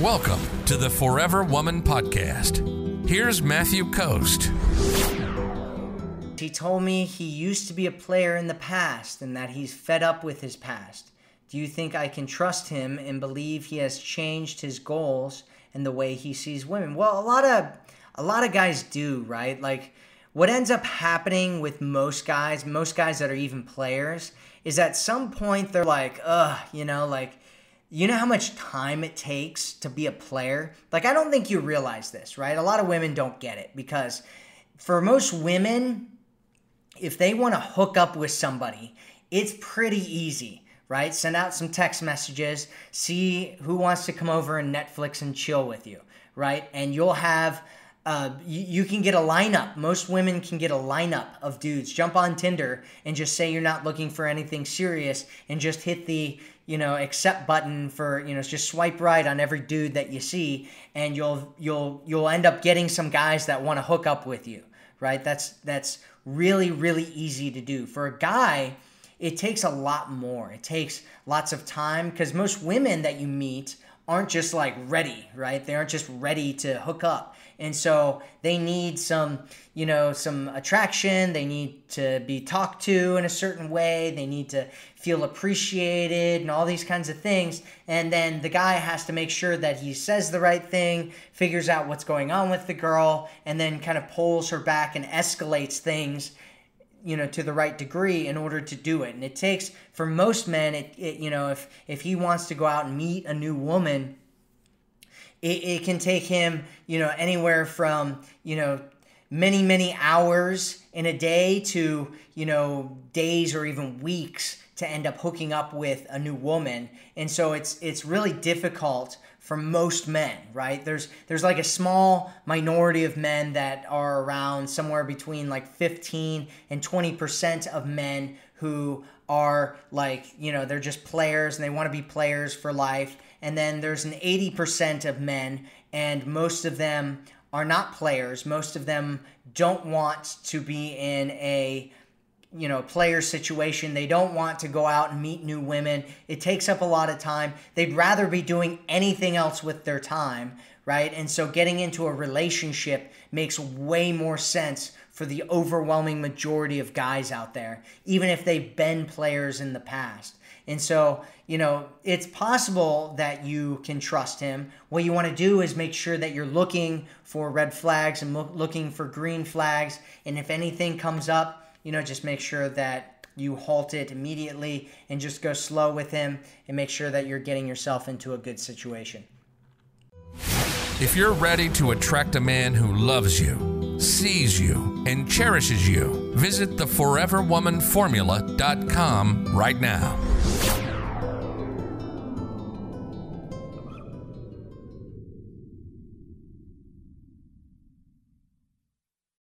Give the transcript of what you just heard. Welcome to the Forever Woman Podcast. Here's Matthew Coast. He told me he used to be a player in the past and that he's fed up with his past. Do you think I can trust him and believe he has changed his goals and the way he sees women? Well, a lot of guys do, right? Like, what ends up happening with most guys that are even players, is at some point they're like, you know how much time it takes to be a player? Like, I don't think you realize this, right? A lot of women don't get it, because for most women, if they want to hook up with somebody, it's pretty easy, right? Send out some text messages, see who wants to come over and Netflix and chill with you, right? And you'll have... you can get a lineup. Most women can get a lineup of dudes. Jump on Tinder and just say you're not looking for anything serious and just hit the, accept button for, just swipe right on every dude that you see, and you'll end up getting some guys that want to hook up with you, right? That's really, really easy to do. For a guy, it takes a lot more. It takes lots of time, because most women that you meet aren't just like ready, right? They aren't just ready to hook up. And so they need some attraction. They need to be talked to in a certain way. They need to feel appreciated and all these kinds of things. And then the guy has to make sure that he says the right thing, figures out what's going on with the girl, and then kind of pulls her back and escalates things, to the right degree in order to do it. And it takes, for most men, if he wants to go out and meet a new woman, it can take him, anywhere from, many, many hours in a day to, days or even weeks to end up hooking up with a new woman. And so it's really difficult for most men, right? There's like a small minority of men that are around somewhere between like 15 and 20% of men who are like, they're just players and they want to be players for life. And then there's an 80% of men, and most of them are not players. Most of them don't want to be in a, player situation. They don't want to go out and meet new women. It takes up a lot of time. They'd rather be doing anything else with their time, right? And so getting into a relationship makes way more sense for the overwhelming majority of guys out there, even if they've been players in the past. And so, it's possible that you can trust him. What you want to do is make sure that you're looking for red flags and looking for green flags. And if anything comes up, just make sure that you halt it immediately and just go slow with him and make sure that you're getting yourself into a good situation. If you're ready to attract a man who loves you, sees you, and cherishes you, visit theforeverwomanformula.com right now.